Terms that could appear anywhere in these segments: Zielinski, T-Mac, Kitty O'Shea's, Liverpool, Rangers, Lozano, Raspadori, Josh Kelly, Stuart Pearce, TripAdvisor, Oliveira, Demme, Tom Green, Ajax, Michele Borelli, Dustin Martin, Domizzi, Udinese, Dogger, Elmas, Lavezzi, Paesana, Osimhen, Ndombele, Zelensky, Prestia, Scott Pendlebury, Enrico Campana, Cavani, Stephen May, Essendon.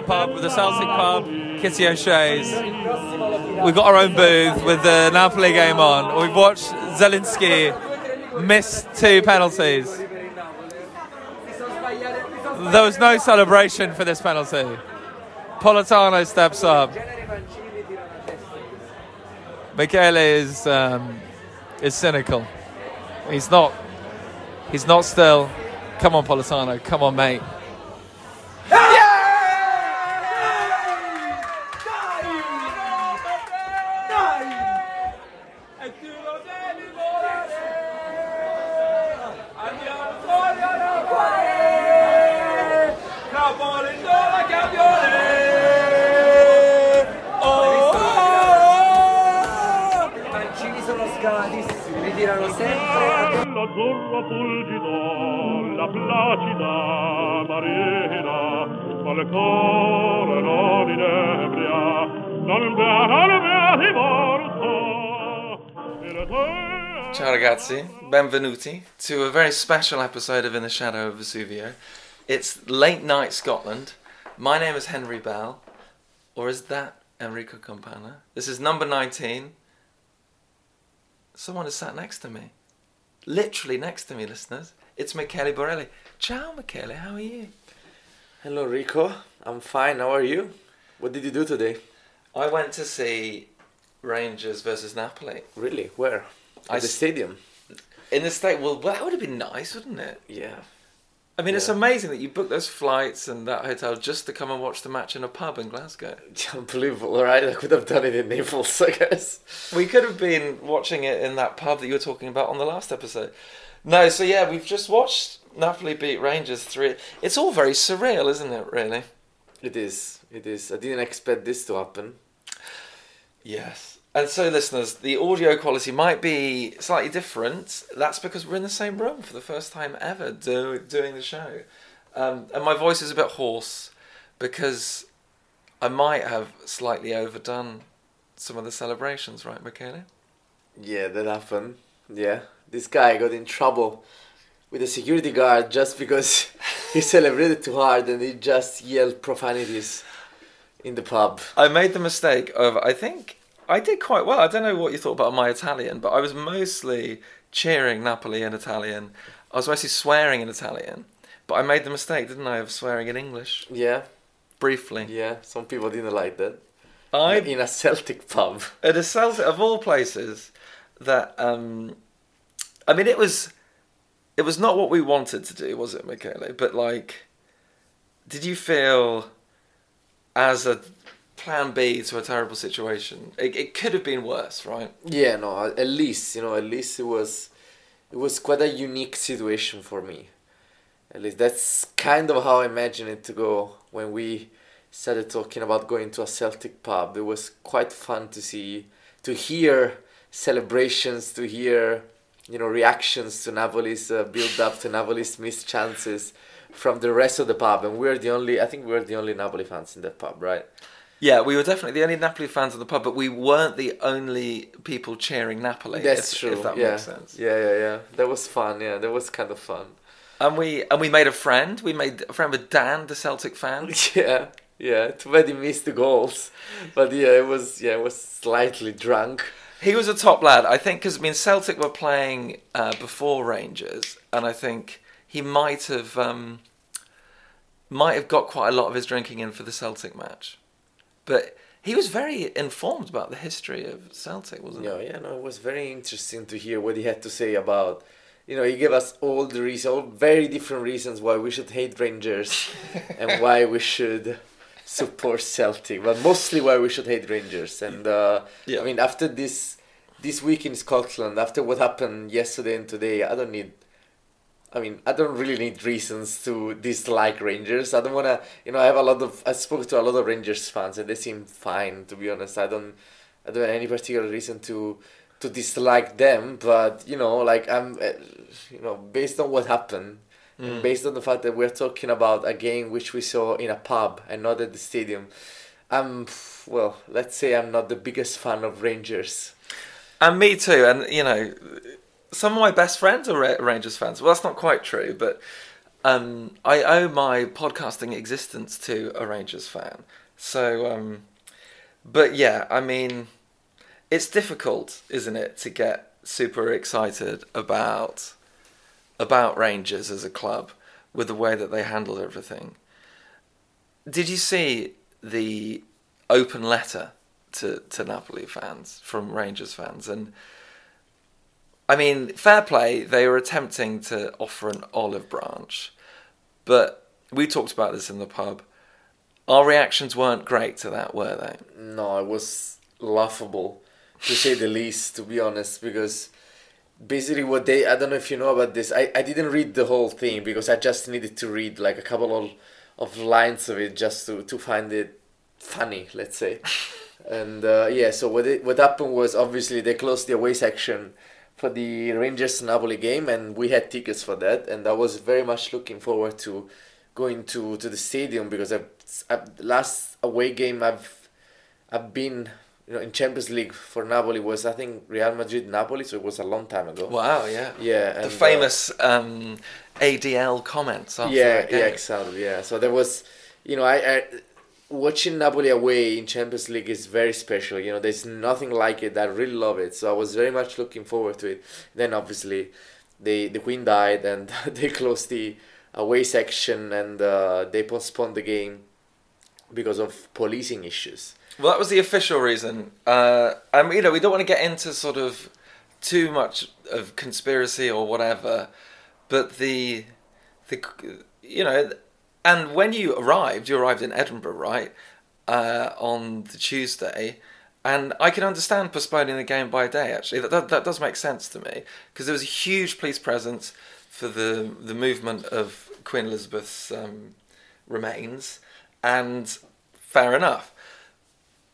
the pub, the Celtic pub, Kitty O'Shea's. We've got our own booth with the Napoli game on. We've watched Zelensky miss two penalties. There was no celebration for this penalty. Politano steps up. Michele is cynical. He's not still. Come on, Politano. Come on, mate. Ciao ragazzi, benvenuti to a very special episode of In the Shadow of Vesuvio. It's late night Scotland. My name is Henry Bell, or is that Enrico Campana? This is number 19. Someone is sat next to me. Literally next to me, listeners. It's Michele Borelli. Ciao Michele, how are you? Hello Rico, I'm fine, how are you? What did you do today? I went to see Rangers versus Napoli. Really? Where? At the stadium? In the stadium? Well, that would have been nice, wouldn't it? Yeah. I mean, yeah. It's amazing that you booked those flights and that hotel just to come and watch the match in a pub in Glasgow. Unbelievable, right? I could have done it in Naples, I guess. We could have been watching it in that pub that you were talking about on the last episode. No, so yeah, we've just watched Napoli beat Rangers 3. It's all very surreal, isn't it, really? It is. It is. I didn't expect this to happen. Yes. And so, listeners, the audio quality might be slightly different. That's because we're in the same room for the first time ever doing the show. And my voice is a bit hoarse because I might have slightly overdone some of the celebrations, right, Michele? Yeah, that happened. Yeah. This guy got in trouble with a security guard just because he celebrated too hard and he just yelled profanities in the pub. I made the mistake of, I think, I did quite well. I don't know what you thought about my Italian, but I was mostly cheering Napoli in Italian. I was mostly swearing in Italian, but I made the mistake, didn't I, of swearing in English? Yeah. Briefly. Yeah, some people didn't like that. In a Celtic pub. At a Celtic, of all places, that, I mean, it was not what we wanted to do, was it, Michele? But, like, did you feel as a plan B to a terrible situation? It could have been worse, right? Yeah, no, at least it was quite a unique situation for me. At least that's kind of how I imagined it to go when we started talking about going to a Celtic pub. It was quite fun to hear celebrations, to hear, you know, reactions to Napoli's build-up, to Napoli's missed chances from the rest of the pub. And I think we were the only Napoli fans in that pub, right? Yeah, we were definitely the only Napoli fans in the pub, but we weren't the only people cheering Napoli. That's true. If that makes sense. Yeah. That was fun, yeah. That was kind of fun. And we made a friend. We made a friend with Dan, the Celtic fan. Yeah. Too bad he missed the goals. But yeah, it was slightly drunk. He was a top lad, I think, because, I mean, Celtic were playing before Rangers, and I think he might have got quite a lot of his drinking in for the Celtic match. But he was very informed about the history of Celtic, wasn't he? Yeah, no, it was very interesting to hear what he had to say about, you know, he gave us all the reasons, all very different reasons why we should hate Rangers and why we should support Celtic, but mostly why we should hate Rangers. And I mean, after this week in Scotland, after what happened yesterday and today, I don't really need reasons to dislike Rangers. I don't want to, you know, I spoke to a lot of Rangers fans and they seem fine, to be honest. I don't have any particular reason to dislike them, but, you know, like, I'm, you know, based on what happened, and based on the fact that we're talking about a game which we saw in a pub and not at the stadium, let's say I'm not the biggest fan of Rangers. And me too. And, you know, some of my best friends are Rangers fans. Well, that's not quite true, but I owe my podcasting existence to a Rangers fan. So, but yeah, I mean, it's difficult, isn't it, to get super excited about Rangers as a club with the way that they handled everything. Did you see the open letter to Napoli fans from Rangers fans? And I mean, fair play, they were attempting to offer an olive branch, but we talked about this in the pub. Our reactions weren't great to that, were they? No, it was laughable, to say the least, to be honest, because basically what they... I don't know if you know about this. I didn't read the whole thing because I just needed to read like a couple of lines of it just to find it funny, let's say. And yeah, so what happened was, obviously they closed the away section for the Rangers-Napoli game, and we had tickets for that, and I was very much looking forward to going to the stadium, because last away game I've been... You know, in Champions League for Napoli was, I think, Real Madrid-Napoli, so it was a long time ago. Wow, yeah. Yeah. And the famous ADL comments after that game. Yeah, exactly, yeah. So there was, you know, I watching Napoli away in Champions League is very special. You know, there's nothing like it. I really love it. So I was very much looking forward to it. Then, obviously, the Queen died, and they closed the away section, and they postponed the game because of policing issues. Well, that was the official reason. And, you know, we don't want to get into sort of too much of conspiracy or whatever, but the you know, and when you arrived in Edinburgh, right, on the Tuesday, and I can understand postponing the game by a day, actually. That does make sense to me, because there was a huge police presence for the movement of Queen Elizabeth's remains, and fair enough.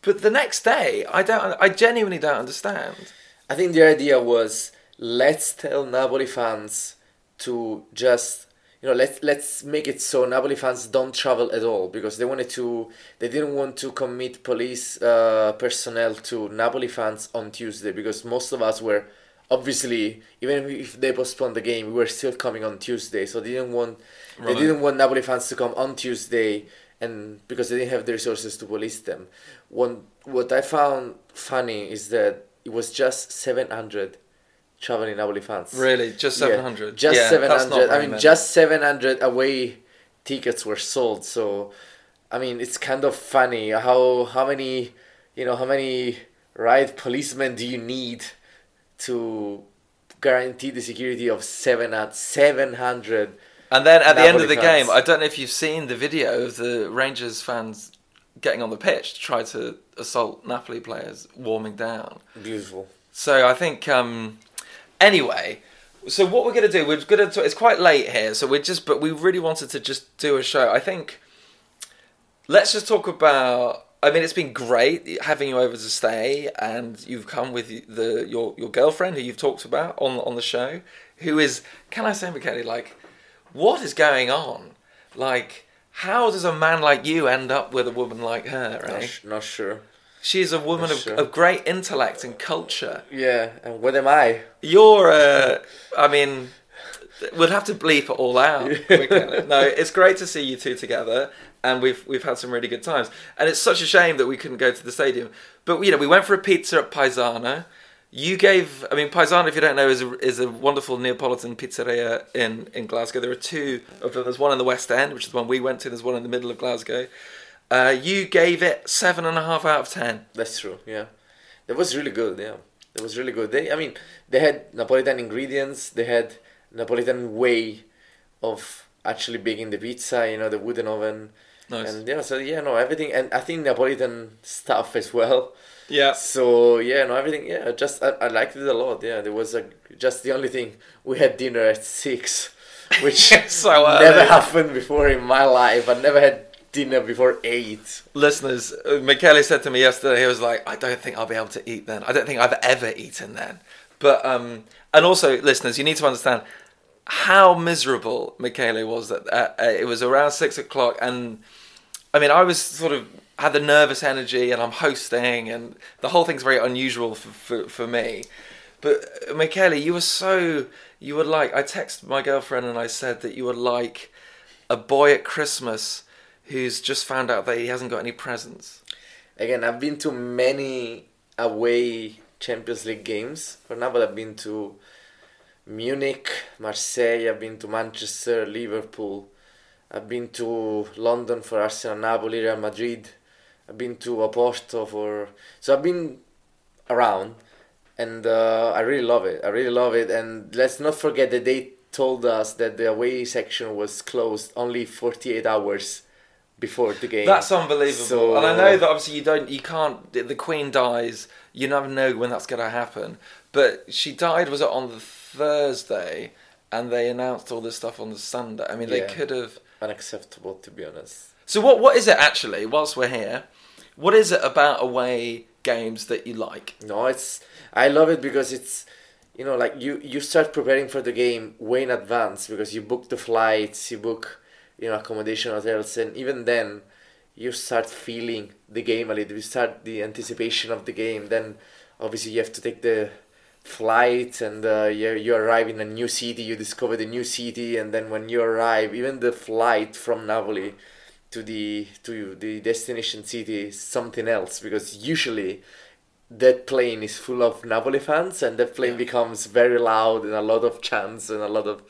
But the next day, I genuinely don't understand. I think the idea was, let's tell Napoli fans to just, you know, let's make it so Napoli fans don't travel at all, because they didn't want to commit police personnel to Napoli fans on Tuesday, because most of us were, obviously, even if they postponed the game, we were still coming on Tuesday, so they didn't want Napoli fans to come on Tuesday, and because they didn't have the resources to police them. What I found funny is that it was just 700 traveling Napoli fans. Really? Just 700? Yeah, just 700. I mean, just 700 away tickets were sold. So, I mean, it's kind of funny how many riot policemen do you need to guarantee the security of 700? And then at the end of the game, I don't know if you've seen the video of the Rangers fans getting on the pitch to try to assault Napoli players warming down. Beautiful. So I think, anyway, so what we're going to do, it's quite late here, so but we really wanted to just do a show. I think, let's just talk about, I mean, it's been great having you over to stay, and you've come with your girlfriend, who you've talked about on the show, who is, can I say, Michele, like, what is going on? Like, how does a man like you end up with a woman like her, right? Not sure. She's a woman of great intellect and culture. Yeah, and what am I? You're I mean, we'll have to bleep it all out. No, it's great to see you two together, and we've had some really good times. And it's such a shame that we couldn't go to the stadium. But, you know, we went for a pizza at Paesana. Paesana, if you don't know, is a wonderful Neapolitan pizzeria in Glasgow. There are two of them. There's one in the West End, which is the one we went to. There's one in the middle of Glasgow. You gave it 7.5 out of 10. That's true, yeah. That was really good, yeah. That was really good. They had Napolitan ingredients. They had Napolitan way of actually baking the pizza, you know, the wooden oven. Nice. And yeah, so yeah, no, everything. And I think Napolitan stuff as well. Yeah. So yeah, no, everything. Yeah, just I liked it a lot. Yeah, there was just the only thing, we had dinner at 6, which so never happened before in my life. I never had dinner before 8. Listeners, Michele said to me yesterday, he was like, "I don't think I'll be able to eat then. I don't think I've ever eaten then." But and also, listeners, you need to understand how miserable Michele was. That it was around 6:00, and I mean, I was sort of. Had the nervous energy, and I'm hosting, and the whole thing's very unusual for me. But Michele, you were like, I texted my girlfriend and I said that you were like a boy at Christmas who's just found out that he hasn't got any presents. Again, I've been to many away Champions League games. For now, but I've been to Munich, Marseille, I've been to Manchester, Liverpool. I've been to London for Arsenal, Napoli, Real Madrid. I've been to Oporto for... So I've been around, and I really love it. I really love it. And let's not forget that they told us that the away section was closed only 48 hours before the game. That's unbelievable. So, and I know that obviously you can't, the Queen dies, you never know when that's going to happen. But she died, was it on the Thursday, and they announced all this stuff on the Sunday. I mean, yeah, they could have... Unacceptable, to be honest. So what is it actually, whilst we're here, what is it about away games that you like? No, I love it because it's, you know, like you start preparing for the game way in advance because you book the flights, you book, you know, accommodation, hotels, and even then you start feeling the game a little. You start the anticipation of the game. Then obviously you have to take the flight, and you arrive in a new city, you discover the new city, and then when you arrive, even the flight from Napoli to the destination city is something else, because usually that plane is full of Napoli fans, and that plane becomes very loud and a lot of chants and a lot of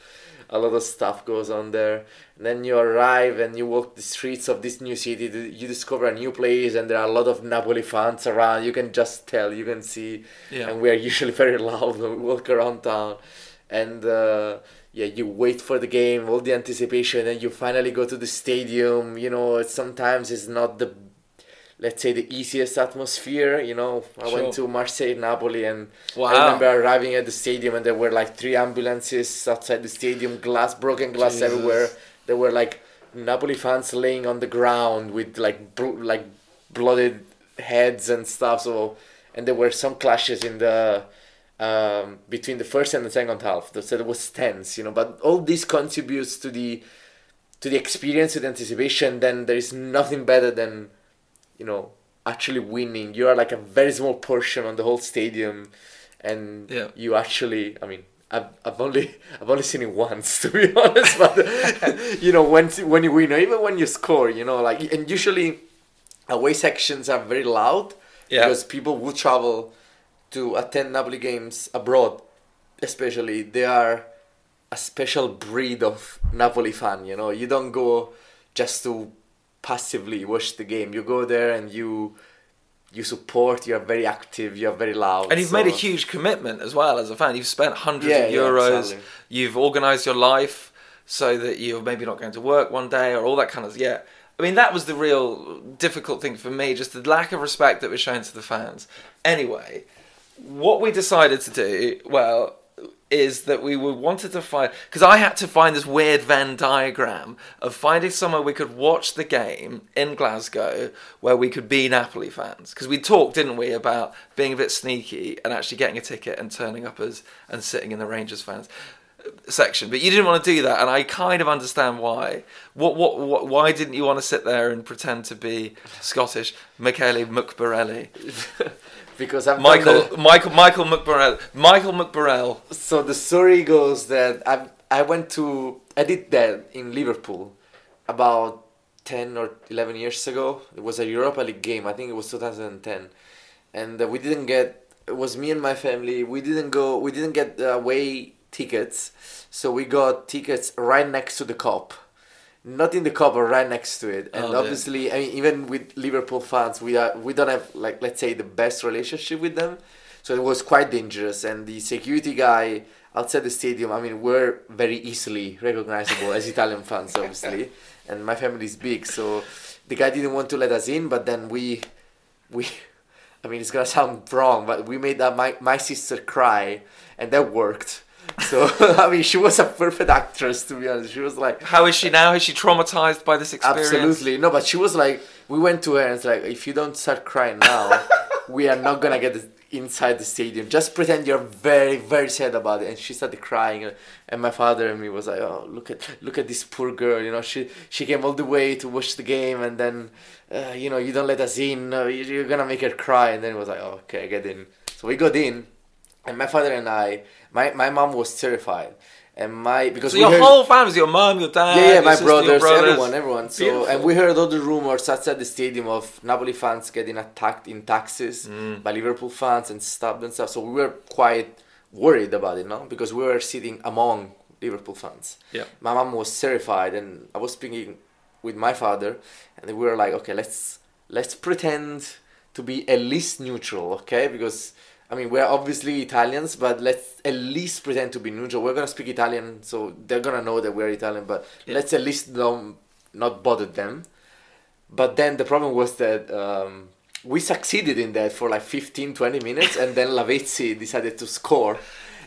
stuff goes on there. And then you arrive and you walk the streets of this new city, you discover a new place, and there are a lot of Napoli fans around. You can just tell, you can see, and we are usually very loud when we walk around town. And you wait for the game, all the anticipation, and you finally go to the stadium. You know, sometimes it's not the, let's say, the easiest atmosphere. You know, I went to Marseille, Napoli, and I remember arriving at the stadium, and there were like 3 ambulances outside the stadium, broken glass Jesus. Everywhere. There were like Napoli fans laying on the ground with like blooded heads and stuff. So, and there were some clashes in the between the first and the second half. So it was tense, you know. But all this contributes to the experience, to the anticipation. Then there is nothing better than, you know, actually winning. You are like a very small portion on the whole stadium, and you actually, I mean, I've only seen it once, to be honest, but you know, when you win, or even when you score, you know, like, and usually away sections are very loud because people who travel to attend Napoli games abroad, especially, they are a special breed of Napoli fan, you know. You don't go just to passively watch the game. You go there and you support. You are very active. You are very loud. And you've made a huge commitment as well as a fan. You've spent hundreds of euros. Exactly. You've organised your life so that you're maybe not going to work one day or all that kind of. Yeah, I mean, that was the real difficult thing for me. Just the lack of respect that was shown to the fans. Anyway, what we decided to do, well, is that we wanted to find... Because I had to find this weird Venn diagram of finding somewhere we could watch the game in Glasgow where we could be Napoli fans. Because we talked, didn't we, about being a bit sneaky and actually getting a ticket and turning up and sitting in the Rangers fans section. But you didn't want to do that, and I kind of understand why. What? Why didn't you want to sit there and pretend to be Scottish Michele Borelli? Because I've Michael McBorell. So the story goes that I did that in Liverpool about 10 or 11 years ago. It was a Europa League game. I think it was 2010, and we didn't get. It was me and my family. We didn't go. We didn't get away tickets, so we got tickets right next to the cop. Not in the cover, right next to it, and obviously, I mean, even with Liverpool fans, we don't have, like, let's say, the best relationship with them, so it was quite dangerous. And the security guy outside the stadium, I mean, we're very easily recognizable as Italian fans, obviously, and my family is big, so the guy didn't want to let us in. But then we, I mean, it's gonna sound wrong, but we made my sister cry, and that worked. So, I mean, she was a perfect actress, to be honest. She was like... How is she now? Is she traumatized by this experience? Absolutely. No, but she was like... We went to her and it's like, if you don't start crying now, we are not going to get inside the stadium. Just pretend you're very, very sad about it. And she started crying. And my father and me was like, oh, look at this poor girl. You know, she came all the way to watch the game. And then, you know, you don't let us in. You're going to make her cry. And then it was like, oh, okay, get in. So we got in. And my father and I, my mom was terrified. And my because so your heard, whole family, your mom, your dad, yeah, my brothers, everyone. So beautiful. And we heard all the rumors outside the stadium of Napoli fans getting attacked in taxis by Liverpool fans and stabbed and stuff. So we were quite worried about it, no? Because we were sitting among Liverpool fans. Yeah. My mom was terrified, and I was speaking with my father, and we were like, okay, let's pretend to be at least neutral, okay? Because I mean, we're obviously Italians, but let's at least pretend to be neutral. We're going to speak Italian, so they're going to know that we're Italian, but let's at least not bother them. But then the problem was that we succeeded in that for like 15, 20 minutes, and then Lavezzi decided to score,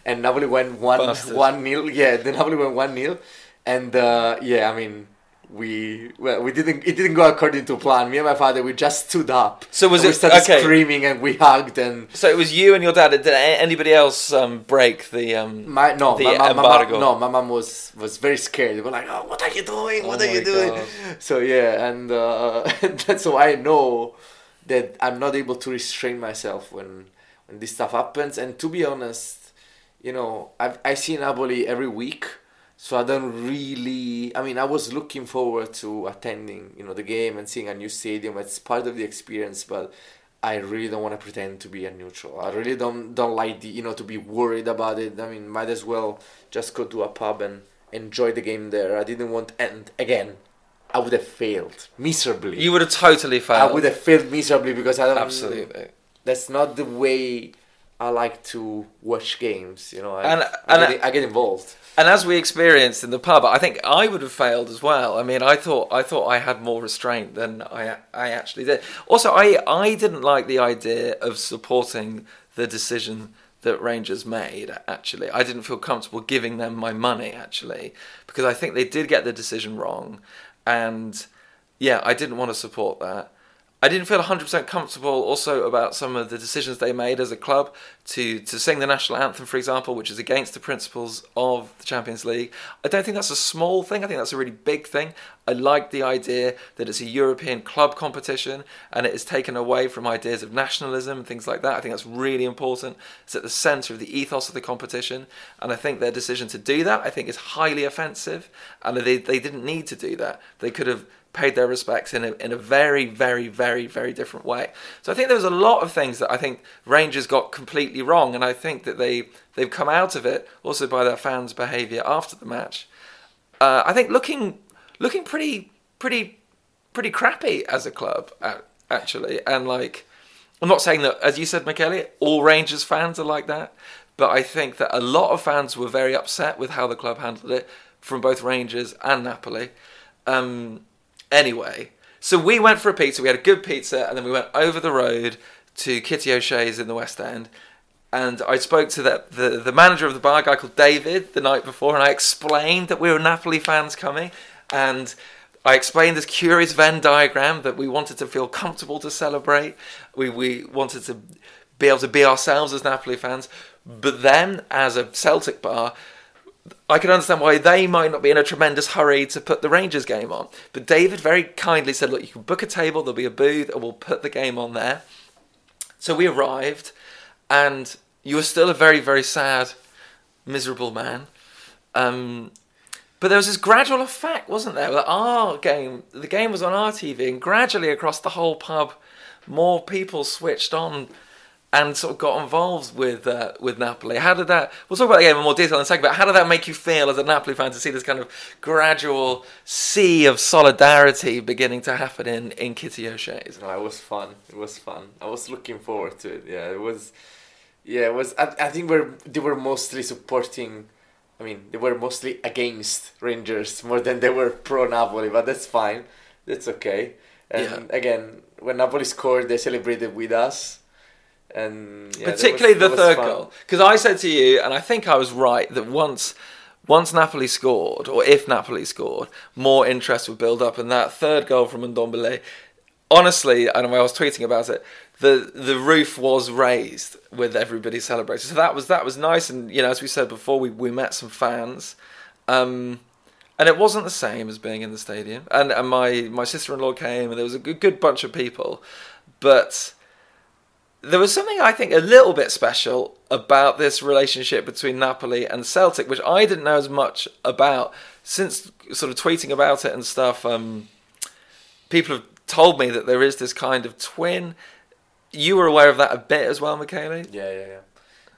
and Napoli went 1-0. Yeah, then Napoli went 1-0, and yeah, I mean... It didn't go according to plan. Me and my father, we just stood up. So was it? We started screaming and we hugged and. So it was you and your dad. Did anybody else break the embargo? No, my mom was very scared. They were like, "Oh, what are you doing? What are you doing?" God. So yeah, and that's why I know that I'm not able to restrain myself when this stuff happens. And to be honest, you know, I see Napoli every week. So I don't really... I mean, I was looking forward to attending, you know, the game and seeing a new stadium. It's part of the experience, but I really don't want to pretend to be a neutral. I really don't like, you know, to be worried about it. I mean, might as well just go to a pub and enjoy the game there. I didn't want... And again, I would have failed miserably. You would have totally failed. I would have failed miserably because I don't... Absolutely. That's not the way... I like to watch games, you know, I get involved. And as we experienced in the pub, I think I would have failed as well. I mean, I thought I had more restraint than I actually did. Also, I didn't like the idea of supporting the decision that Rangers made, actually. I didn't feel comfortable giving them my money, actually, because I think they did get the decision wrong. And, yeah, I didn't want to support that. I didn't feel 100% comfortable also about some of the decisions they made as a club to sing the national anthem, for example, which is against the principles of the Champions League. I don't think that's a small thing. I think that's a really big thing. I like the idea that it's a European club competition and it is taken away from ideas of nationalism and things like that. I think that's really important. It's at the centre of the ethos of the competition. And I think their decision to do that, I think, is highly offensive. And they didn't need to do that. They could have... paid their respects in a very, very, very, very different way. So I think there was a lot of things that I think Rangers got completely wrong, and I think that they've come out of it also by their fans' behaviour after the match. I think looking pretty crappy as a club, actually. And like, I'm not saying that, as you said, Michele, all Rangers fans are like that, but I think that a lot of fans were very upset with how the club handled it from both Rangers and Napoli. Anyway, so we went for a pizza, we had a good pizza, and then we went over the road to Kitty O'Shea's in the West End, and I spoke to the manager of the bar, a guy called David, the night before, and I explained that we were Napoli fans coming, and I explained this curious Venn diagram that we wanted to feel comfortable to celebrate, we wanted to be able to be ourselves as Napoli fans, but then, as a Celtic bar... I can understand why they might not be in a tremendous hurry to put the Rangers game on. But David very kindly said, look, you can book a table, there'll be a booth, and we'll put the game on there. So we arrived, and you were still a very, very sad, miserable man. But there was this gradual effect, wasn't there? That our game, the game was on our TV, and gradually across the whole pub, more people switched on and sort of got involved with Napoli. How did that... We'll talk about the game in more detail in a second, but how did that make you feel as a Napoli fan to see this kind of gradual sea of solidarity beginning to happen in Kitty O'Shea's? No, it was fun. It was fun. I was looking forward to it. Yeah, it was... Yeah, it was... I think they were mostly supporting... I mean, they were mostly against Rangers more than they were pro-Napoli, but that's fine. That's okay. And again, when Napoli scored, they celebrated with us. And yeah, particularly that was the third goal, because I said to you, and I think I was right, that once Napoli scored, or if Napoli scored, more interest would build up. And that third goal from Ndombele, honestly, I don't know, I was tweeting about it, the roof was raised with everybody celebrating, so that was nice. And you know, as we said before, we met some fans, and it wasn't the same as being in the stadium. And my sister-in-law came, and there was a good bunch of people, but There was something, I think, a little bit special about this relationship between Napoli and Celtic, which I didn't know as much about. Since sort of tweeting about it and stuff, people have told me that there is this kind of twin. You were aware of that a bit as well, Michele? Yeah.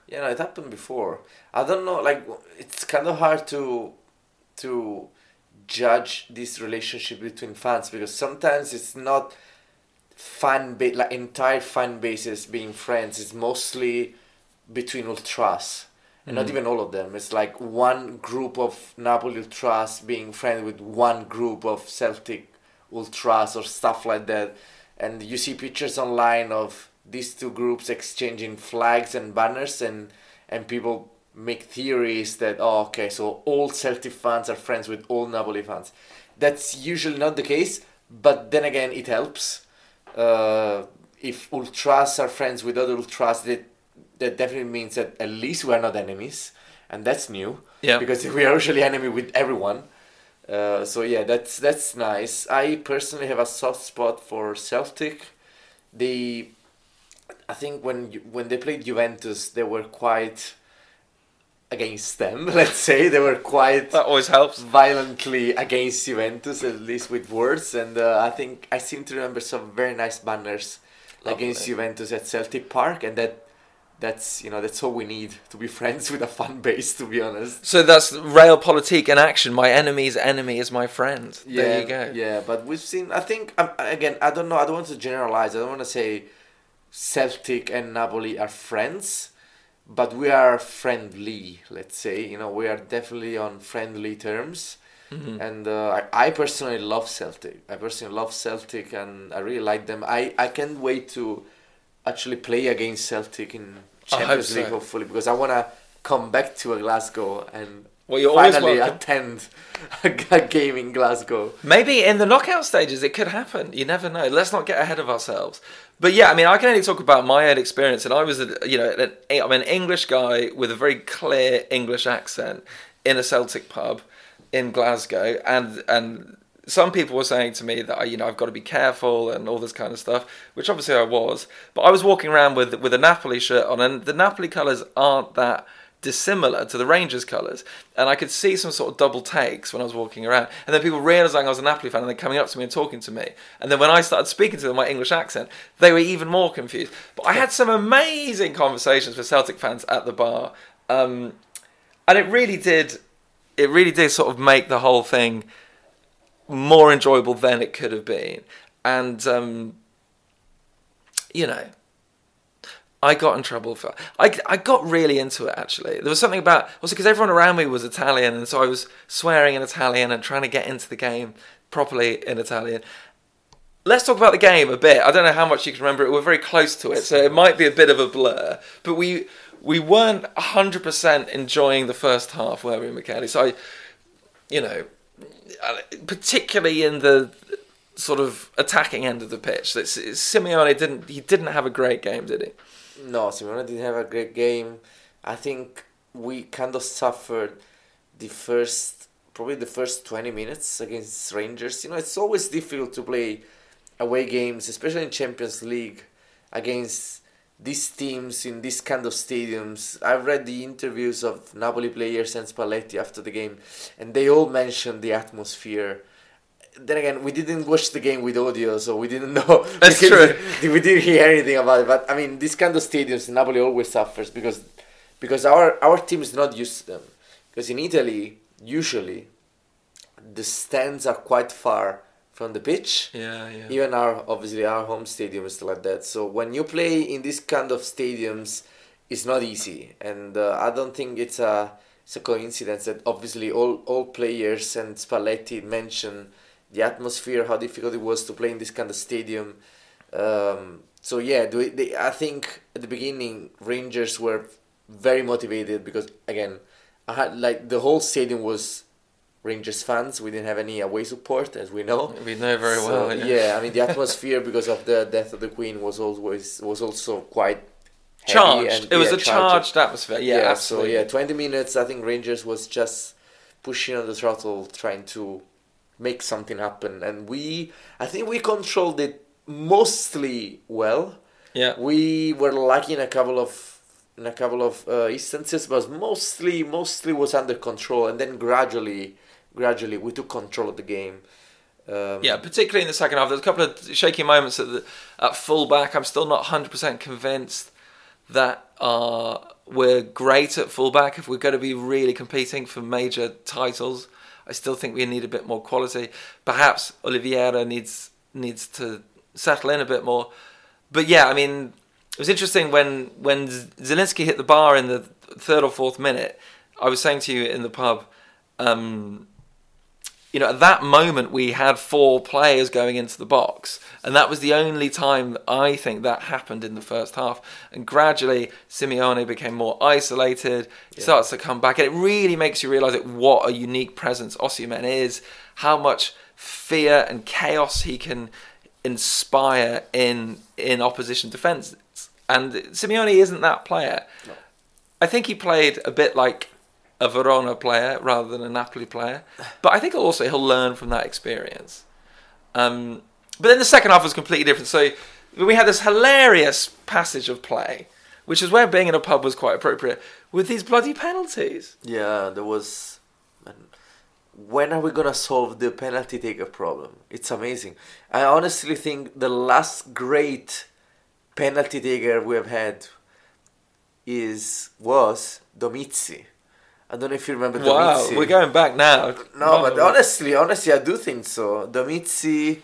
Yeah, no, it happened before. I don't know, like, it's kind of hard to judge this relationship between fans, because sometimes it's not like entire fan bases being friends. It's mostly between ultras, and not even all of them. It's like one group of Napoli ultras being friends with one group of Celtic ultras or stuff like that. And you see pictures online of these two groups exchanging flags and banners, and people make theories that, oh, okay, so all Celtic fans are friends with all Napoli fans. That's usually not the case, but then again, it helps. If ultras are friends with other ultras, that definitely means that at least we are not enemies, and that's new, because we are usually enemy with everyone. So yeah, that's nice. I personally have a soft spot for Celtic. I think when they played Juventus, they were quite against them, let's say. They were quite... That always helps. ...violently against Juventus, at least with words. And I think I seem to remember some very nice banners against Juventus at Celtic Park. And that's all we need to be friends with a fan base, to be honest. So that's realpolitik in action. My enemy's enemy is my friend. Yeah, there you go. Yeah, but we've seen... I think, again, I don't know. I don't want to generalize. I don't want to say Celtic and Napoli are friends, but we are friendly, let's say. You know, we are definitely on friendly terms. Mm-hmm. And I personally love Celtic. And I really like them. I can't wait to actually play against Celtic in Champions League, hopefully, because I want to come back to Glasgow and finally attend a game in Glasgow. Maybe in the knockout stages it could happen. You never know. Let's not get ahead of ourselves. But yeah, I mean, I can only talk about my own experience. And I was, I'm an English guy with a very clear English accent in a Celtic pub in Glasgow. And some people were saying to me that, I've got to be careful and all this kind of stuff, which obviously I was. But I was walking around with a Napoli shirt on, and the Napoli colours aren't that dissimilar to the Rangers colours, and I could see some sort of double takes when I was walking around, and then people realising I was a Napoli fan and then coming up to me and talking to me, and then when I started speaking to them in my English accent, they were even more confused. But I had some amazing conversations with Celtic fans at the bar, and it really did sort of make the whole thing more enjoyable than it could have been. And I got in trouble for... I got really into it, actually. There was something about... Also, because everyone around me was Italian, and so I was swearing in Italian and trying to get into the game properly in Italian. Let's talk about the game a bit. I don't know how much you can remember it. We're very close to it, so it might be a bit of a blur. But we weren't 100% enjoying the first half, were we, Michele? So, particularly in the sort of attacking end of the pitch, Simeone didn't have a great game, did he? No, Simeone didn't have a great game. I think we kind of suffered the first 20 minutes against Rangers. It's always difficult to play away games, especially in Champions League, against these teams in these kind of stadiums. I've read the interviews of Napoli players and Spalletti after the game, and they all mentioned the atmosphere. Then again, we didn't watch the game with audio, so we didn't know. That's true. We didn't hear anything about it. But I mean, these kind of stadiums, Napoli always suffers because our team is not used to them. Because in Italy, usually, the stands are quite far from the pitch. Yeah. Even our home stadium is like that. So when you play in these kind of stadiums, it's not easy. And I don't think it's a coincidence that obviously all players and Spalletti mention the atmosphere, how difficult it was to play in this kind of stadium. I think at the beginning Rangers were very motivated because, again, I had, the whole stadium was Rangers fans. We didn't have any away support, as we know. We know very well. Yeah, I mean, the atmosphere because of the death of the Queen was also quite charged. It was a charged atmosphere. Yeah, absolutely. So 20 minutes. I think Rangers was just pushing on the throttle, trying to make something happen, and I think we controlled it mostly well. Yeah, we were lucky in a couple of instances, but mostly was under control, and then gradually we took control of the game. Yeah, particularly in the second half, there's a couple of shaky moments at full back. I'm still not 100% convinced that we're great at full back if we're going to be really competing for major titles. I still think we need a bit more quality. Perhaps Oliveira needs to settle in a bit more. But yeah, I mean, it was interesting when Zielinski hit the bar in the third or fourth minute. I was saying to you in the pub, at that moment we had four players going into the box, and that was the only time I think that happened in the first half. And gradually Simeone became more isolated. He starts to come back, and it really makes you realise what a unique presence Osimhen is, how much fear and chaos he can inspire in opposition defence. And Simeone isn't that player. No. I think he played a bit like a Verona player rather than a Napoli player, but I think also he'll learn from that experience. But then the second half was completely different. So we had this hilarious passage of play, which is where being in a pub was quite appropriate, with these bloody penalties. Yeah, there was. When are we gonna solve the penalty taker problem? It's amazing. I honestly think the last great penalty taker we have had was Domizzi. I don't know if you remember Domizzi. Wow, we're going back now. No, but honestly, I do think so. Domizzi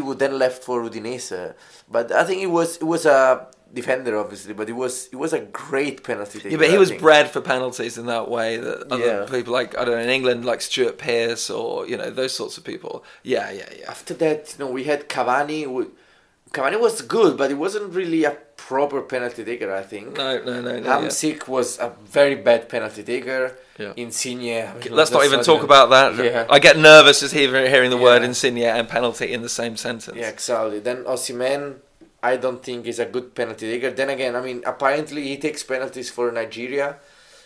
would then left for Udinese, but I think it was a defender, obviously, but it was a great penalty taker. Yeah, but he was bred for penalties in that way. That other people, like, I don't know, in England, like Stuart Pearce or those sorts of people. Yeah. After that, we had Cavani. Cavani was good, but it wasn't really a proper penalty taker, I think. No. Hamsik was a very bad penalty taker. Yeah. Insigne. Let's not even talk about that. Yeah. I get nervous just hearing the word Insigne and penalty in the same sentence. Yeah, exactly. Then Osimhen, I don't think is a good penalty taker. Then again, I mean, apparently he takes penalties for Nigeria.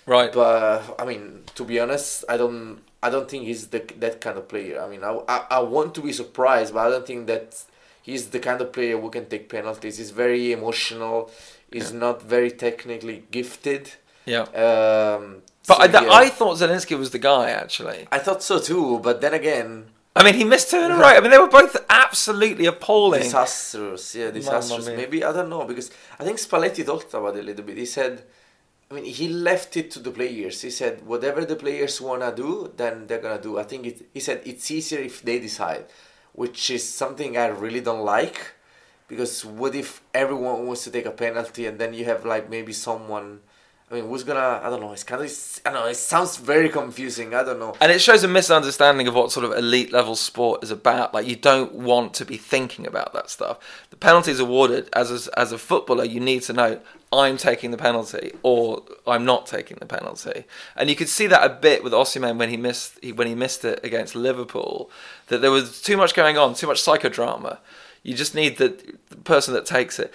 Right. But, I mean, to be honest, I don't think he's that kind of player. I mean, I want to be surprised, but I don't think that's... He's the kind of player who can take penalties. He's very emotional. He's not very technically gifted. Yeah. I thought Zelensky was the guy, actually. I thought so too, but then again... I mean, he missed two in a row. I mean, they were both absolutely appalling. Disastrous. Maybe, I don't know, because I think Spalletti talked about it a little bit. He said... I mean, he left it to the players. He said, whatever the players want to do, then they're going to do. I think he said it's easier if they decide, which is something I really don't like, because what if everyone wants to take a penalty and then you have like maybe someone, I mean, who's gonna, I don't know, it sounds very confusing, I don't know. And it shows a misunderstanding of what sort of elite level sport is about. Like, you don't want to be thinking about that stuff. The penalties awarded, as a footballer, you need to know, I'm taking the penalty or I'm not taking the penalty. And you could see that a bit with Osimhen when he missed it against Liverpool, that there was too much going on, too much psychodrama. You just need the person that takes it.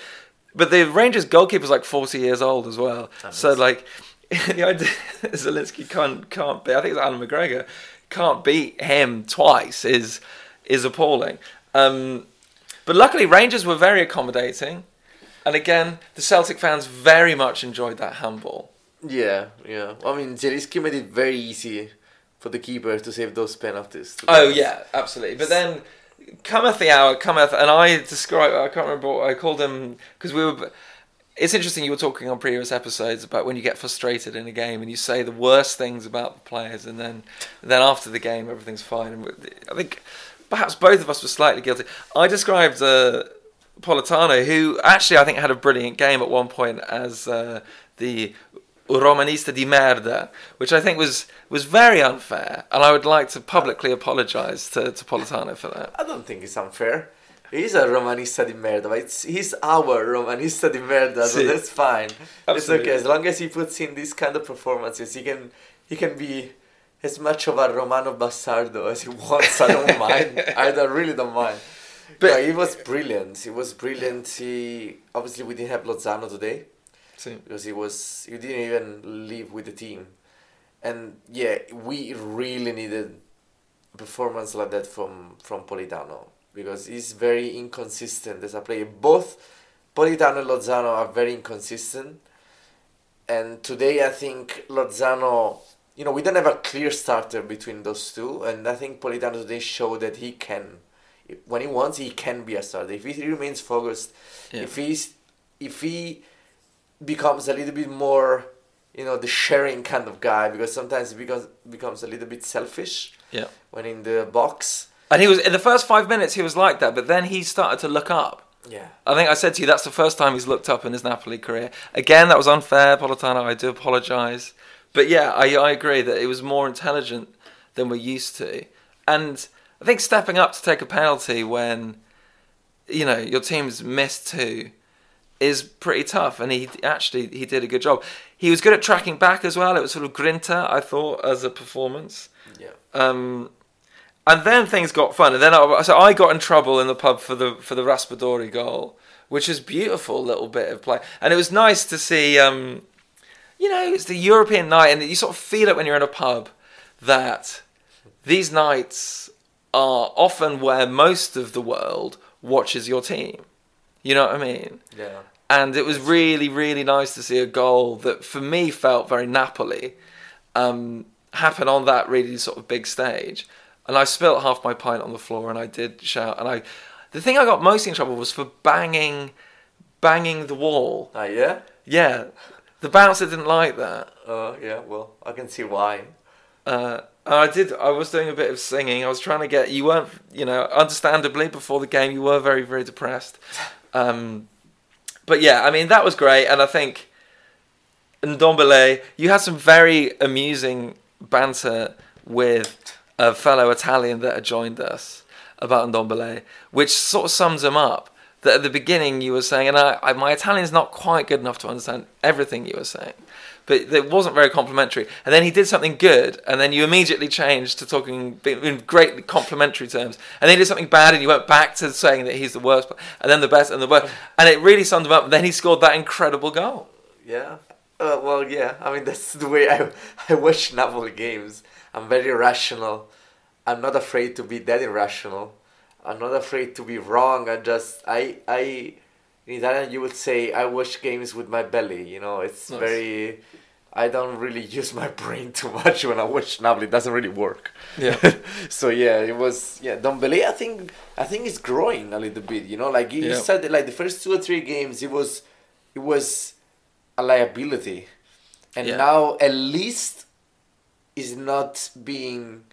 But the Rangers goalkeeper's like 40 years old as well. So like the idea Zelensky can't be, I think it's Alan McGregor, can't beat him twice is appalling. But luckily Rangers were very accommodating. And again, the Celtic fans very much enjoyed that handball. Yeah. I mean, Zielinski made it very easy for the keeper to save those penalties. Yeah, absolutely. But then cometh the hour, and I can't remember what I called him, because it's interesting, you were talking on previous episodes about when you get frustrated in a game and you say the worst things about the players, and then after the game everything's fine. And I think perhaps both of us were slightly guilty. I described Politano, who actually I think had a brilliant game at one point, as the Romanista di merda, which I think was very unfair, and I would like to publicly apologise to Politano for that. I don't think it's unfair. He's a Romanista di merda, but he's our Romanista di merda, so that's fine. Absolutely. It's okay, as long as he puts in these kind of performances, he can be as much of a Romano Bastardo as he wants. I don't mind. I really don't mind. But no, he was brilliant. He obviously, we didn't have Lozano today. Because he didn't even live with the team, and we really needed a performance like that from Politano, because he's very inconsistent as a player, both Politano and Lozano are very inconsistent. And today I think Lozano, you know, we don't have a clear starter between those two. And I think Politano today showed that he can, when he wants, he can be a starter. If he remains focused, if he becomes a little bit more, you know, the sharing kind of guy, because sometimes he becomes a little bit selfish when in the box. And he was, in the first 5 minutes, he was like that, but then he started to look up. Yeah, I think I said to you, that's the first time he's looked up in his Napoli career. Again, that was unfair, Politano, I do apologise. But yeah, I agree that it was more intelligent than we're used to. And I think stepping up to take a penalty when, you know, your team's missed two is pretty tough. And he did a good job. He was good at tracking back as well. It was sort of grinta, I thought, as a performance. Yeah. And then things got fun, and then I got in trouble in the pub for the Raspadori goal, which is beautiful little bit of play, and it was nice to see. You know, it's the European night, and you sort of feel it when you're in a pub that these nights are often where most of the world watches your team. You know what I mean? Yeah. And it was really, really nice to see a goal that for me felt very Napoli happen on that really sort of big stage. And I spilt half my pint on the floor, and I did shout. And the thing I got most in trouble was for banging the wall. Oh, yeah? Yeah. The bouncer didn't like that. Yeah, well, I can see why. I was doing a bit of singing. I was trying to get... You weren't, you know, understandably, before the game, you were very, very depressed. But yeah, I mean, that was great. And I think Ndombele, you had some very amusing banter with a fellow Italian that had joined us about Ndombele, which sort of sums him up. That at the beginning you were saying, and my Italian's not quite good enough to understand everything you were saying, but it wasn't very complimentary. And then he did something good, and then you immediately changed to talking in greatly complimentary terms. And then he did something bad, and you went back to saying that he's the worst, and then the best, and the worst. And it really summed him up, and then he scored that incredible goal. Yeah. Well, yeah. I mean, that's the way I watch Napoli games. I'm very irrational. I'm not afraid to be that irrational. I'm not afraid to be wrong. I in Italian you would say I watch games with my belly, you know, it's nice. I don't really use my brain too much when I watch Napoli, it doesn't really work. Yeah. So yeah, it was Ndombele I think it's growing a little bit, you know, like he said that, like the first 2 or 3 games it was a liability. And now at least is not being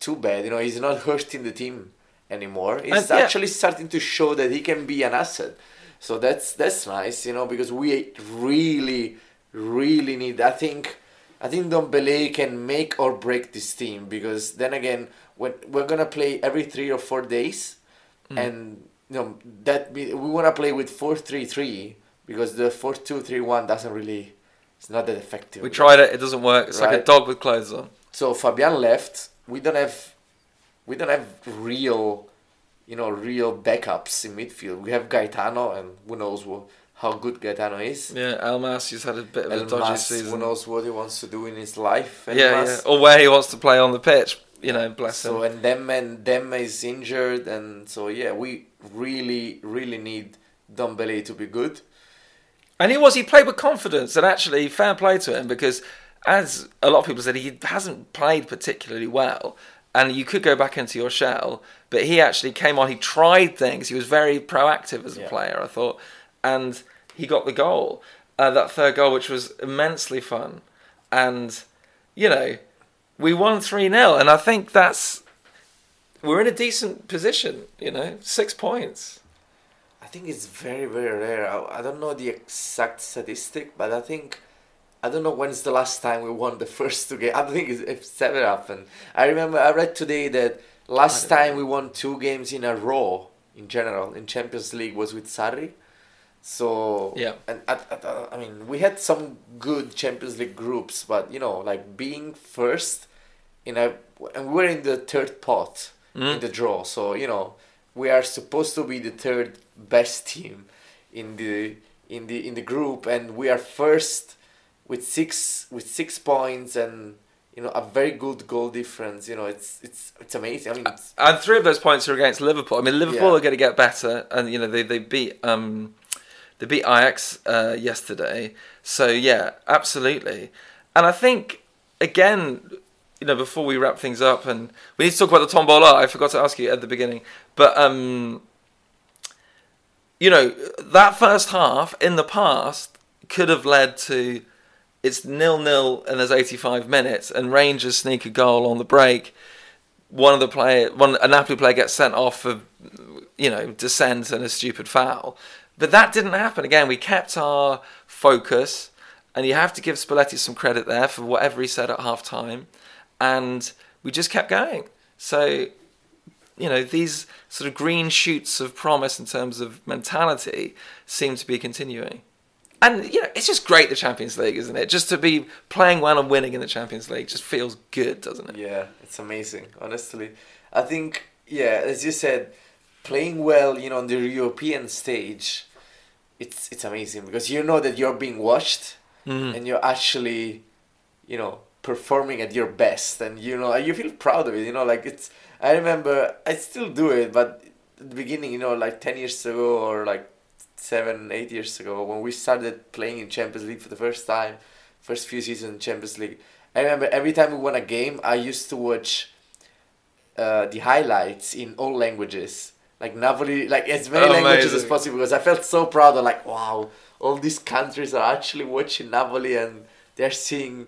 too bad, you know, he's not hurting the team anymore. He's actually starting to show that he can be an asset. So that's nice, you know, because we really, really need. I think Ndombele can make or break this team, because then again, when we're gonna play every 3 or 4 days, and you know we wanna play with 4-3-3 because the 4-2-3-1 doesn't really. It's not that effective. We tried it; doesn't work. It's like a dog with clothes on. So Fabian left. We don't have real backups in midfield. We have Gaetano, and who knows how good Gaetano is. Yeah, Elmas, he's had a bit of a dodgy season. Who knows what he wants to do in his life. Elmas. Yeah, or where he wants to play on the pitch. You know, bless him. So and Demme is injured, and so yeah, we really, really need Ndombele to be good. And he played with confidence, and actually, fair play to him, because as a lot of people said, he hasn't played particularly well, and you could go back into your shell, but he actually came on, he tried things, he was very proactive as a player, I thought, and he got the goal, that third goal, which was immensely fun, and, you know, we won 3-0, and I think we're in a decent position, you know, 6 points. I think it's very, very rare. I don't know the exact statistic, but I don't know when's the last time we won the first 2 games. I don't think it's ever happened. I remember I read today that last time we won 2 games in a row in general in Champions League was with Sarri. So and I mean we had some good Champions League groups, but you know like being first and we're in the third pot in the draw. So you know we are supposed to be the third best team in the group, and we are first. With 6 points, and you know, a very good goal difference. You know, it's amazing. I mean, it's... and three of those points are against Liverpool. I mean, Liverpool are going to get better, and you know they beat Ajax yesterday. So yeah, absolutely. And I think again, you know, before we wrap things up, and we need to talk about the Tombola. I forgot to ask you at the beginning, but you know, that first half in the past could have led to it's 0-0 and there's 85 minutes and Rangers sneak a goal on the break. A Napoli player gets sent off for, you know, dissent and a stupid foul. But that didn't happen. Again, we kept our focus, and you have to give Spalletti some credit there for whatever he said at half-time, and we just kept going. So, you know, these sort of green shoots of promise in terms of mentality seem to be continuing. And, you know, it's just great, the Champions League, isn't it? Just to be playing well and winning in the Champions League just feels good, doesn't it? Yeah, it's amazing, honestly. I think, yeah, as you said, playing well, you know, on the European stage, it's amazing because you know that you're being watched and you're actually, you know, performing at your best, and you know, you feel proud of it, you know, like it's... I remember, I still do it, but at the beginning, you know, like 10 years ago or like 7-8 years ago, when we started playing in Champions League for the first time, first few seasons in Champions League, I remember every time we won a game, I used to watch the highlights in all languages, like Napoli, like as many languages as possible, because I felt so proud of, like, wow, all these countries are actually watching Napoli and they're seeing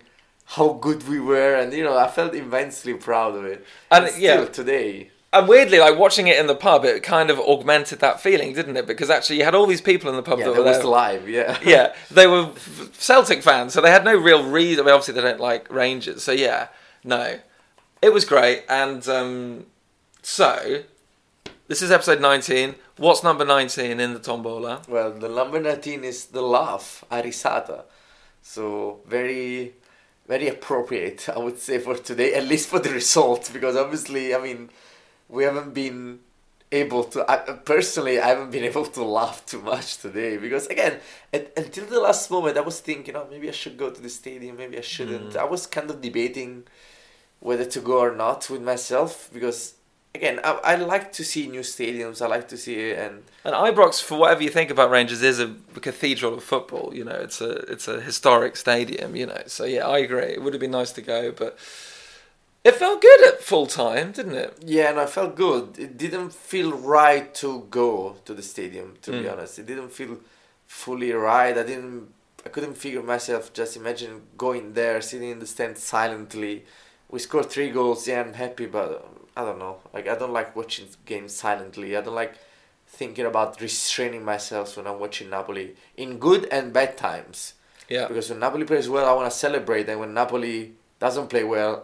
how good we were, and you know, I felt immensely proud of it. And still today. And weirdly, like watching it in the pub, it kind of augmented that feeling, didn't it? Because actually, you had all these people in the pub that were there. It was live, yeah. They were Celtic fans, so they had no real reason. I mean, obviously, they don't like Rangers, so yeah, no, it was great. And so, this is episode 19. What's number 19 in the Tombola? Well, the number 19 is the laugh, a risata. So very, very appropriate, I would say, for today, at least for the result, because obviously, I mean, we haven't been able to... I haven't been able to laugh too much today because, again, until the last moment, I was thinking, oh, maybe I should go to the stadium, maybe I shouldn't. I was kind of debating whether to go or not with myself because, again, I like to see new stadiums. I like to see it. And Ibrox, for whatever you think about Rangers, is a cathedral of football. You know, it's a historic stadium, you know. So, yeah, I agree. It would have been nice to go, but... It felt good at full time, didn't it? Yeah, no, it felt good. It didn't feel right to go to the stadium, to be honest. It didn't feel fully right. I couldn't figure myself, just imagine going there, sitting in the stand silently. We scored 3 goals, yeah, I'm happy, but I don't know. Like, I don't like watching games silently. I don't like thinking about restraining myself when I'm watching Napoli in good and bad times. Yeah. Because when Napoli plays well, I want to celebrate. And when Napoli doesn't play well,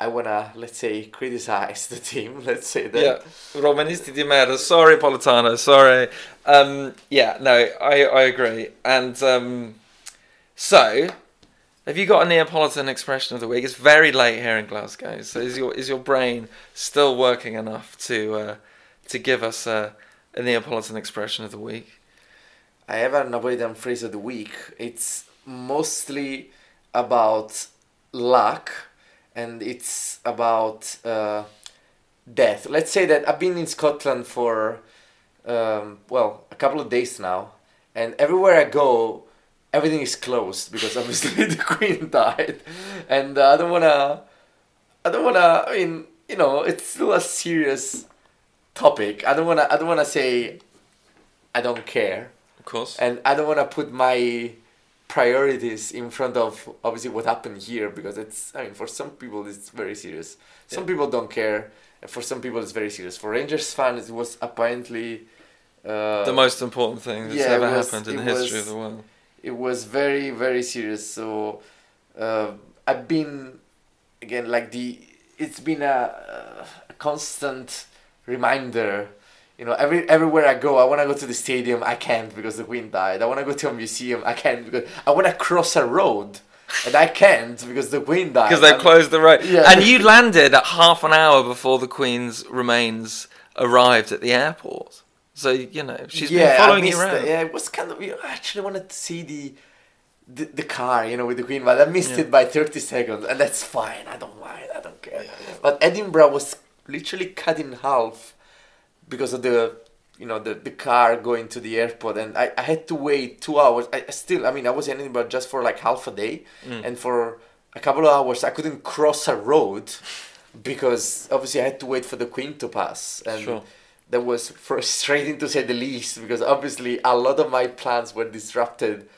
I wanna, let's say, criticize the team, let's say that. Yeah, Romanisti di merda, sorry Politano, sorry. I agree. And so, have you got a Neapolitan expression of the week? It's very late here in Glasgow, so is your brain still working enough to give us a Neapolitan expression of the week? I have a Neapolitan phrase of the week. It's mostly about luck, and it's about death. Let's say that I've been in Scotland for, a couple of days now. And everywhere I go, everything is closed because obviously the Queen died. And I don't wanna. I mean, you know, it's still a serious topic. I don't wanna say I don't care. Of course. And I don't wanna put my priorities in front of obviously what happened here, because it's, I mean, for some people it's very serious. Some people don't care, and for some people it's very serious. For Rangers fans, it was apparently the most important thing that's ever happened in the history of the world. It was very, very serious. So I've been, again, like it's been a constant reminder. You know, everywhere I go, I want to go to the stadium, I can't because the Queen died. I want to go to a museum, I can't because I want to cross a road, and I can't because the Queen died. Because they closed the road. Yeah. And you landed at half an hour before the Queen's remains arrived at the airport. So, you know, she's been following you around. Yeah, it was kind of, you know, I actually wanted to see the the car, you know, with the Queen, but I missed it by 30 seconds, and that's fine. I don't mind. I don't care. But Edinburgh was literally cut in half because of the, you know, the car going to the airport, and I had to wait 2 hours. I was in Edinburgh just for like half a day, and for a couple of hours I couldn't cross a road because obviously I had to wait for the Queen to pass, and that was frustrating to say the least, because obviously a lot of my plans were disrupted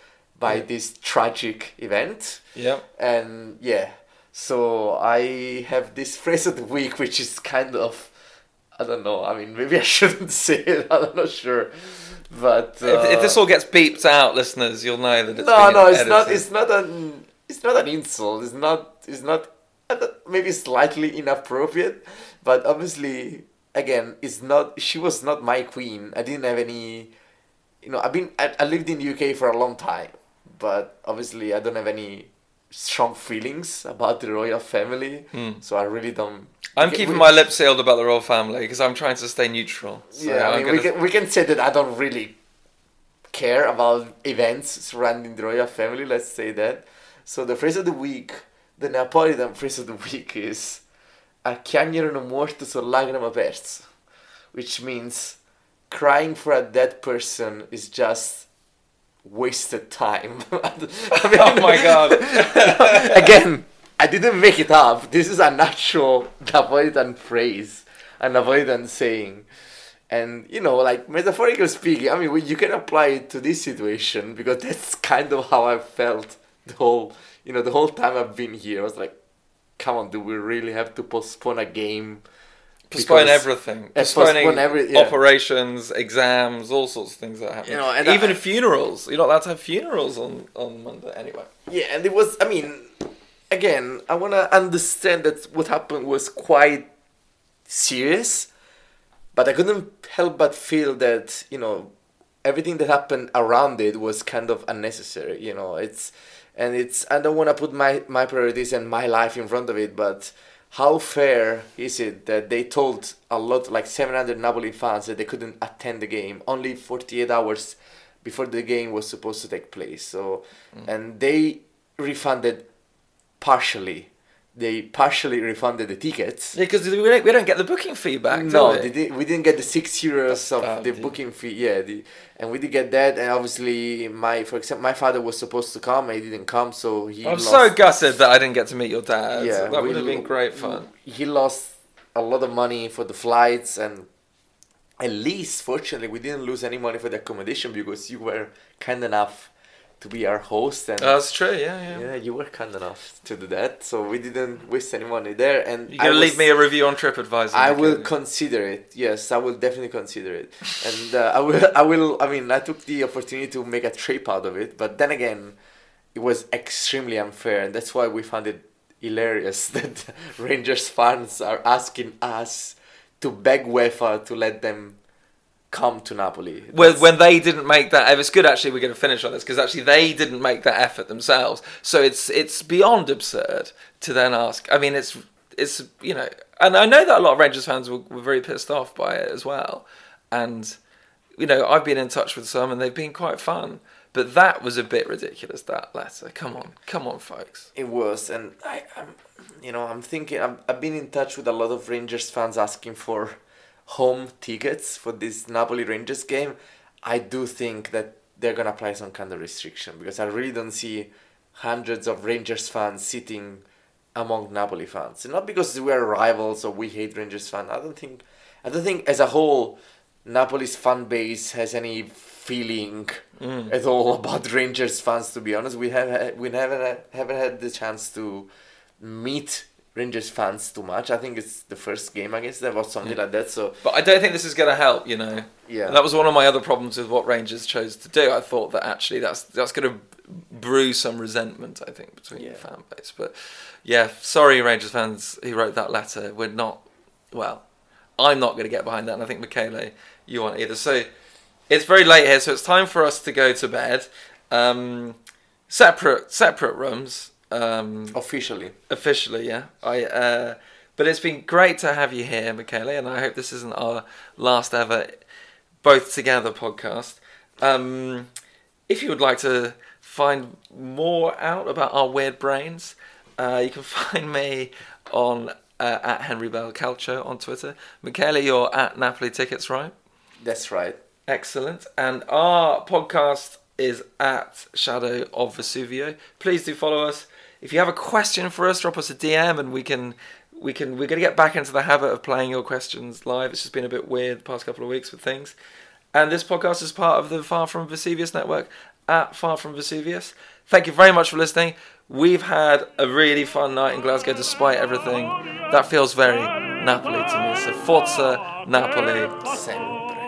by this tragic event. Yeah. And yeah, so I have this phrase of the week, which is kind of, I don't know, I mean, maybe I shouldn't say it, I'm not sure. But if this all gets beeped out, listeners, you'll know that it's edited. It's not an insult. It's not maybe slightly inappropriate, but obviously again, she was not my queen. I didn't have any, you know, I lived in the UK for a long time, but obviously I don't have any strong feelings about the royal family, so I really don't. I'm keeping my lips sealed about the royal family because I'm trying to stay neutral. So yeah, I mean, we can say that I don't really care about events surrounding the royal family. Let's say that. So the phrase of the week, the Napolitan phrase of the week is "A piangerono morto su lacrima persa," which means crying for a dead person is just wasted time. Oh my god. Again, I didn't make it up. This is a natural Napolitan phrase, a Napolitan saying. And, you know, like, metaphorically speaking, I mean, you can apply it to this situation because that's kind of how I felt the whole time I've been here. I was like, come on, do we really have to postpone a game? Postpone everything. Operations, exams, all sorts of things that happen. You know, and even funerals. You're not allowed to have funerals on Monday anyway. Yeah, and it was, I mean, again, I want to understand that what happened was quite serious, but I couldn't help but feel that, you know, everything that happened around it was kind of unnecessary, you know. I don't want to put my priorities and my life in front of it, but how fair is it that they told a lot, like 700 Napoli fans, that they couldn't attend the game only 48 hours before the game was supposed to take place? So, and they refunded partially. They partially refunded the tickets. Yeah, because we don't get the booking fee back. No, we didn't get the €6 of the booking fee. Yeah, and we did get that. And obviously, for example, my father was supposed to come. He didn't come, so I'm so gutted that I didn't get to meet your dad. Yeah, that would have been great fun. He lost a lot of money for the flights, and at least, fortunately, we didn't lose any money for the accommodation because you were kind enough to be our host, and that's true, yeah, you were kind enough to do that, so we didn't waste any money there. And you're gonna leave me a review on TripAdvisor. I will consider it. Yes, I will definitely consider it, and I will. I mean, I took the opportunity to make a trip out of it, but then again, it was extremely unfair, and that's why we found it hilarious that Rangers fans are asking us to beg UEFA to let them come to Napoli. Well, when they didn't make that, it's good actually we're going to finish on this, because actually they didn't make that effort themselves. So it's beyond absurd to then ask. I mean, it's you know, and I know that a lot of Rangers fans were very pissed off by it as well. And, you know, I've been in touch with some and they've been quite fun. But that was a bit ridiculous, that letter. Come on, folks. It was, and I've been in touch with a lot of Rangers fans asking for home tickets for this Napoli Rangers game. I do think that they're going to apply some kind of restriction because I really don't see hundreds of Rangers fans sitting among Napoli fans. And not because we are rivals or we hate Rangers fans. I don't think as a whole Napoli's fan base has any feeling at all about Rangers fans, to be honest. We haven't had the chance to meet Rangers fans too much. I think it's the first game against them or something like that. So, but I don't think this is going to help, you know. Yeah, and that was one of my other problems with what Rangers chose to do. I thought that actually that's going to brew some resentment, I think, between the fan base. But yeah, sorry, Rangers fans who wrote that letter. We're not. Well, I'm not going to get behind that, and I think Michele, you aren't either. So it's very late here, so it's time for us to go to bed. Separate rooms. Officially, yeah. But it's been great to have you here, Michele, and I hope this isn't our last ever Both Together podcast. If you would like to find more out about our weird brains, you can find me on at Henry Bell Calcio on Twitter. Michele, you're at Napoli Tickets, right? That's right. Excellent. And our podcast is at Shadow of Vesuvio. Please do follow us. If you have a question for us, drop us a DM, and we're going to get back into the habit of playing your questions live. It's just been a bit weird the past couple of weeks with things. And this podcast is part of the Far From Vesuvius network at Far From Vesuvius. Thank you very much for listening. We've had a really fun night in Glasgow despite everything. That feels very Napoli to me. So Forza Napoli. Sempre.